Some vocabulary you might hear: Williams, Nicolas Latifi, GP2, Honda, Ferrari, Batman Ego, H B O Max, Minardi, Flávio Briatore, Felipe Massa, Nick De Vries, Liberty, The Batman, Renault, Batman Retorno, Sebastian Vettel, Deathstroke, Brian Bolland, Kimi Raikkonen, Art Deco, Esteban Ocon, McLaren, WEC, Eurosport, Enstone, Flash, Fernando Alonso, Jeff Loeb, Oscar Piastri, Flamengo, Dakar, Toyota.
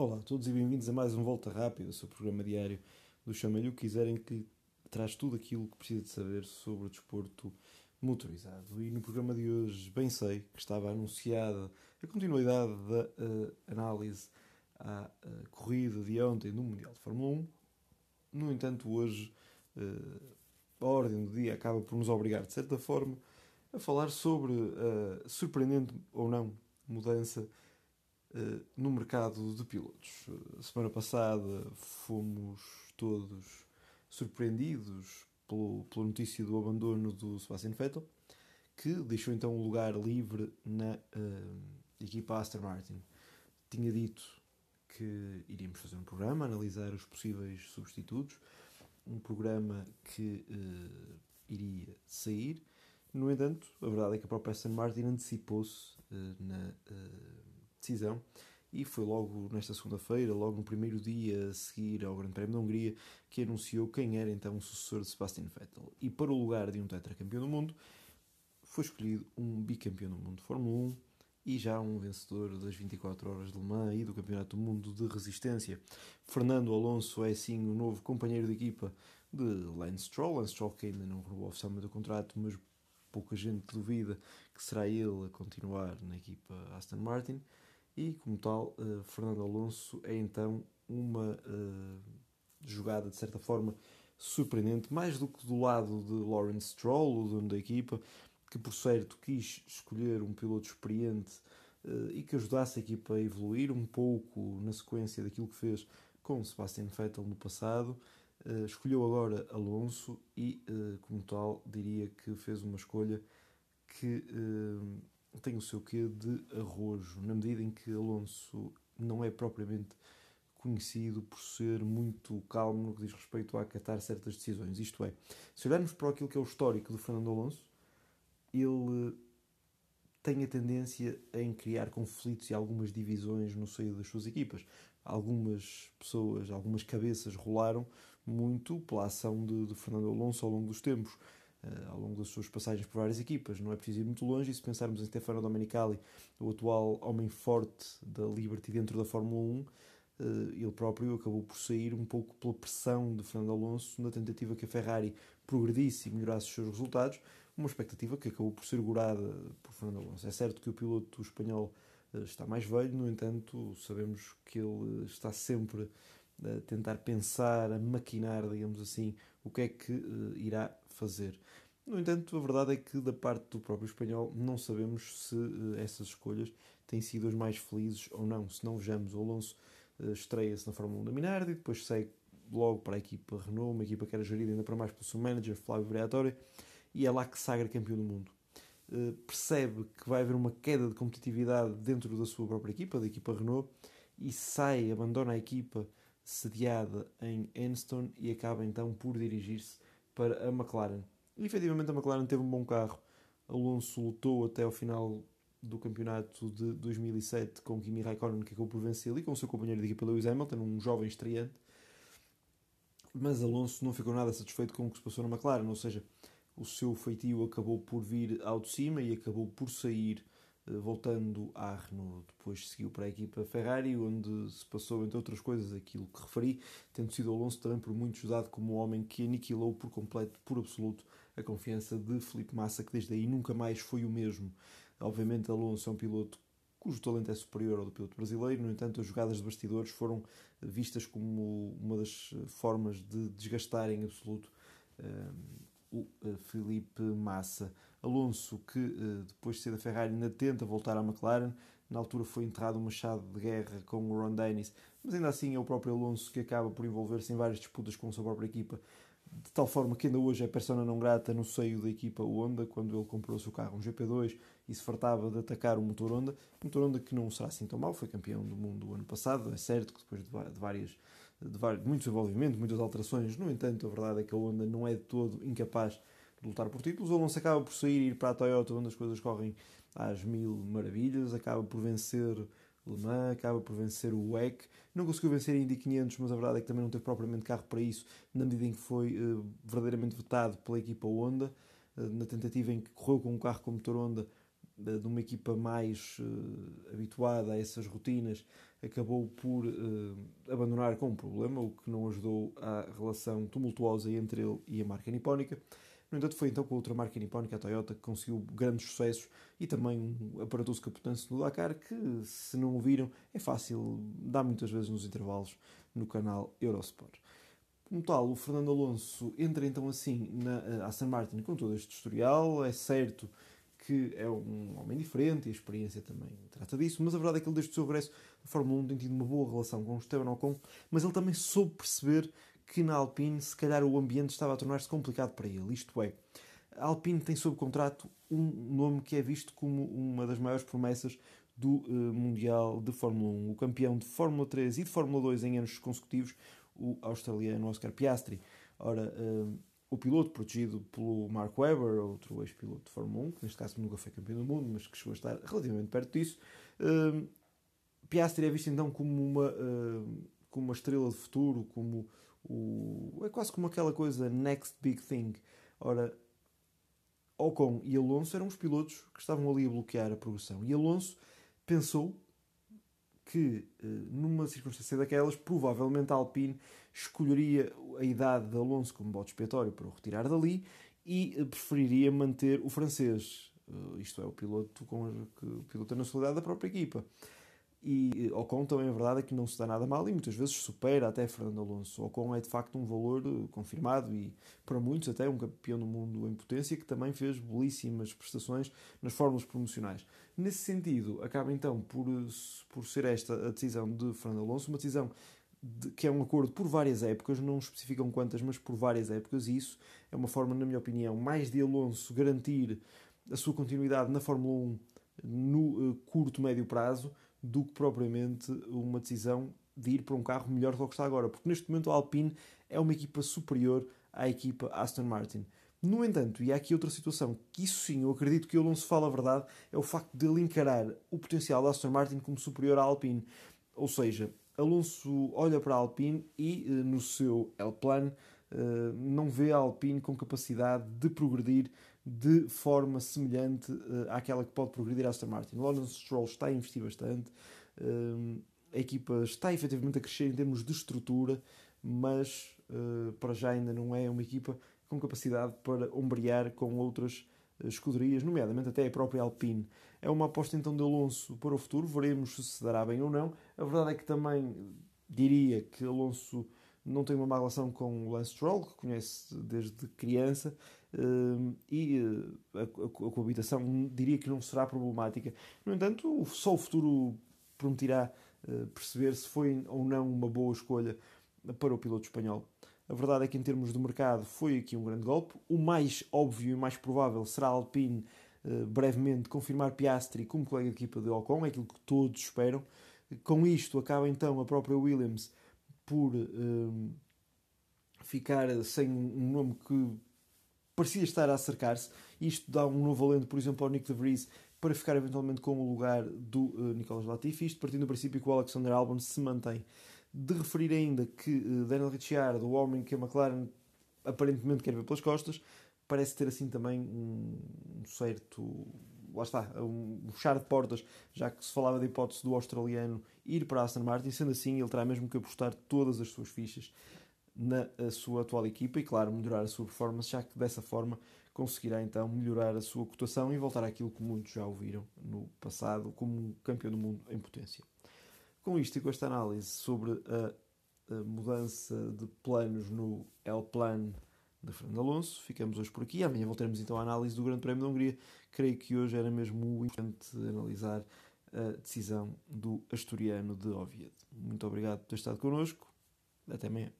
Olá a todos e bem-vindos a mais um Volta Rápida, o seu programa diário do Chama-lhe o que quiserem, que traz tudo aquilo que precisa de saber sobre o desporto motorizado. E no programa de hoje, bem sei que estava anunciada a continuidade da análise à corrida de ontem no Mundial de Fórmula 1. No entanto, hoje a ordem do dia acaba por nos obrigar, de certa forma, a falar sobre a surpreendente ou não mudança no mercado de pilotos. Semana passada fomos todos surpreendidos pela notícia do abandono do Sebastian Vettel, que deixou então um lugar livre na equipa Aston Martin. Tinha dito que iríamos fazer um programa, analisar os possíveis substitutos, um programa que iria sair. No entanto, a verdade é que a própria Aston Martin antecipou-se na decisão, e foi logo nesta segunda-feira, logo no primeiro dia a seguir ao Grande Prémio da Hungria, que anunciou quem era então o sucessor de Sebastian Vettel. E para o lugar de um tetracampeão do mundo, foi escolhido um bicampeão do mundo de Fórmula 1 e já um vencedor das 24 horas de Le Mans e do Campeonato do Mundo de Resistência. Fernando Alonso é sim o novo companheiro de equipa de Lance Stroll. Lance Stroll, que ainda não renovou oficialmente o contrato, mas pouca gente duvida que será ele a continuar na equipa Aston Martin. E, como tal, Fernando Alonso é então uma jogada, de certa forma, surpreendente, mais do que do lado de Lawrence Stroll, o dono da equipa, que, por certo, quis escolher um piloto experiente e que ajudasse a equipa a evoluir um pouco na sequência daquilo que fez com Sebastian Vettel no passado. Escolheu agora Alonso e, como tal, diria que fez uma escolha que tem o seu quê de arrojo, na medida em que Alonso não é propriamente conhecido por ser muito calmo no que diz respeito a acatar certas decisões. Isto é, se olharmos para aquilo que é o histórico do Fernando Alonso, ele tem a tendência em criar conflitos e algumas divisões no seio das suas equipas. Algumas pessoas, algumas cabeças rolaram muito pela ação de Fernando Alonso ao longo dos tempos, ao longo das suas passagens por várias equipas. Não é preciso ir muito longe, e se pensarmos em Stefano Domenicali, o atual homem forte da Liberty dentro da Fórmula 1, ele próprio acabou por sair um pouco pela pressão de Fernando Alonso na tentativa que a Ferrari progredisse e melhorasse os seus resultados, uma expectativa que acabou por ser gorada por Fernando Alonso. É certo que o piloto espanhol está mais velho, no entanto, sabemos que ele está sempre a tentar pensar, a maquinar, digamos assim, o que é que irá fazer. No entanto, a verdade é que da parte do próprio espanhol não sabemos se essas escolhas têm sido as mais felizes ou não. Se não, vejamos, o Alonso estreia-se na Fórmula 1 da Minardi, depois segue logo para a equipa Renault, uma equipa que era gerida ainda para mais pelo seu manager, Flávio Briatore, e é lá que sagra campeão do mundo. Percebe que vai haver uma queda de competitividade dentro da sua própria equipa, da equipa Renault, e sai, abandona a equipa sediada em Enstone e acaba então por dirigir-se para a McLaren. E, efetivamente, a McLaren teve um bom carro. Alonso lutou até ao final do campeonato de 2007 com Kimi Raikkonen, que acabou por vencer, e com o seu companheiro de equipa Lewis Hamilton, um jovem estreante. Mas Alonso não ficou nada satisfeito com o que se passou na McLaren, ou seja, o seu feitio acabou por vir ao de cima e acabou por sair, voltando à Renault. Depois seguiu para a equipa Ferrari, onde se passou, entre outras coisas, aquilo que referi, tendo sido Alonso também por muito estudado como o homem que aniquilou por completo, por absoluto, a confiança de Felipe Massa, que desde aí nunca mais foi o mesmo. Obviamente Alonso é um piloto cujo talento é superior ao do piloto brasileiro, no entanto as jogadas de bastidores foram vistas como uma das formas de desgastar em absoluto o Felipe Massa. Alonso, que depois de ser da Ferrari ainda tenta voltar à McLaren, na altura foi enterrado um machado de guerra com o Ron Dennis, mas ainda assim é o próprio Alonso que acaba por envolver-se em várias disputas com a sua própria equipa, de tal forma que ainda hoje é persona não grata no seio da equipa Honda, quando ele comprou o seu carro um GP2 e se fartava de atacar o motor Honda. O motor Honda que não será assim tão mau, foi campeão do mundo o ano passado, é certo que depois de muito desenvolvimento, muitas alterações. No entanto, a verdade é que a Honda não é de todo incapaz de lutar por títulos. O Alonso acaba por sair e ir para a Toyota, onde as coisas correm às mil maravilhas. Acaba por vencer Le Mans, acaba por vencer o WEC. Não conseguiu vencer a Indy 500, mas a verdade é que também não teve propriamente carro para isso, na medida em que foi verdadeiramente vetado pela equipa Honda, na tentativa em que correu com um carro com motor Honda, de uma equipa mais habituada a essas rotinas, acabou por abandonar com um problema, o que não ajudou à relação tumultuosa entre ele e a marca nipónica. No entanto, foi então com outra marca nipónica, a Toyota, que conseguiu grandes sucessos e também um aparatoso capotanço no Dakar, que, se não o viram, é fácil, dá muitas vezes nos intervalos no canal Eurosport. Como tal, o Fernando Alonso entra então assim na Aston Martin com todo este historial. É certo que é um homem diferente e a experiência também trata disso, mas a verdade é que ele, desde o seu regresso da Fórmula 1, tem tido uma boa relação com o Esteban Ocon, mas ele também soube perceber que na Alpine, se calhar, o ambiente estava a tornar-se complicado para ele. Isto é, a Alpine tem sob contrato um nome que é visto como uma das maiores promessas do Mundial de Fórmula 1. O campeão de Fórmula 3 e de Fórmula 2 em anos consecutivos, o australiano Oscar Piastri. Ora, o piloto protegido pelo Mark Webber, outro ex-piloto de Fórmula 1, que neste caso nunca foi campeão do mundo, mas que chegou a estar relativamente perto disso, Piastri é visto então como uma estrela de futuro, como é quase como aquela coisa next big thing. Ora, Ocon e Alonso eram os pilotos que estavam ali a bloquear a progressão, e Alonso pensou que, numa circunstância daquelas, provavelmente a Alpine escolheria a idade de Alonso como bode expiatório para o retirar dali e preferiria manter o francês, isto é, o piloto com a nacionalidade da própria equipa. E Ocon também, a verdade é que não se dá nada mal e muitas vezes supera até Fernando Alonso. Ocon é de facto um valor confirmado e para muitos até um campeão do mundo em potência, que também fez belíssimas prestações nas fórmulas promocionais. Nesse sentido, acaba então por ser esta a decisão de Fernando Alonso, uma decisão que é um acordo por várias épocas, não especificam quantas, mas por várias épocas, e isso é uma forma, na minha opinião, mais de Alonso garantir a sua continuidade na Fórmula 1 no curto, médio prazo, do que propriamente uma decisão de ir para um carro melhor do que está agora, porque neste momento a Alpine é uma equipa superior à equipa Aston Martin. No entanto, e há aqui outra situação, que isso sim, eu acredito que o Alonso fala a verdade, é o facto de ele encarar o potencial da Aston Martin como superior à Alpine. Ou seja, Alonso olha para a Alpine e, no seu L-Plan, não vê a Alpine com capacidade de progredir de forma semelhante àquela que pode progredir a Aston Martin. Lawrence Stroll está a investir bastante, a equipa está efetivamente a crescer em termos de estrutura, mas para já ainda não é uma equipa com capacidade para ombrear com outras escuderias, nomeadamente até a própria Alpine. É uma aposta então de Alonso para o futuro, veremos se se dará bem ou não. A verdade é que também diria que Alonso não tem uma má relação com o Lance Stroll, que conhece desde criança, e a coabitação diria que não será problemática. No entanto, só o futuro permitirá perceber se foi ou não uma boa escolha para o piloto espanhol. A verdade é que, em termos de mercado, foi aqui um grande golpe. O mais óbvio e mais provável será a Alpine brevemente confirmar Piastri como colega de equipa de Ocon, é aquilo que todos esperam. Com isto acaba então a própria Williams por ficar sem um nome que parecia estar a acercar-se. Isto dá um novo alento, por exemplo, ao Nick De Vries, para ficar eventualmente com o lugar do Nicolas Latifi, isto partindo do princípio que o Alexander Albon se mantém. De referir ainda que Daniel Ricciardo, o homem que a McLaren aparentemente quer ver pelas costas, parece ter assim também um certo, lá está, um fechar de portas, já que se falava da hipótese do australiano ir para a Aston Martin. Sendo assim, ele terá mesmo que apostar todas as suas fichas na sua atual equipa e, claro, melhorar a sua performance, já que dessa forma conseguirá então melhorar a sua cotação e voltar àquilo que muitos já ouviram no passado, como campeão do mundo em potência. Com isto e com esta análise sobre a mudança de planos no L-Plan de Fernando Alonso, ficamos hoje por aqui. Amanhã voltaremos então à análise do Grande Prémio da Hungria. Creio que hoje era mesmo importante analisar a decisão do asturiano de Oviedo. Muito obrigado por ter estado connosco. Até amanhã.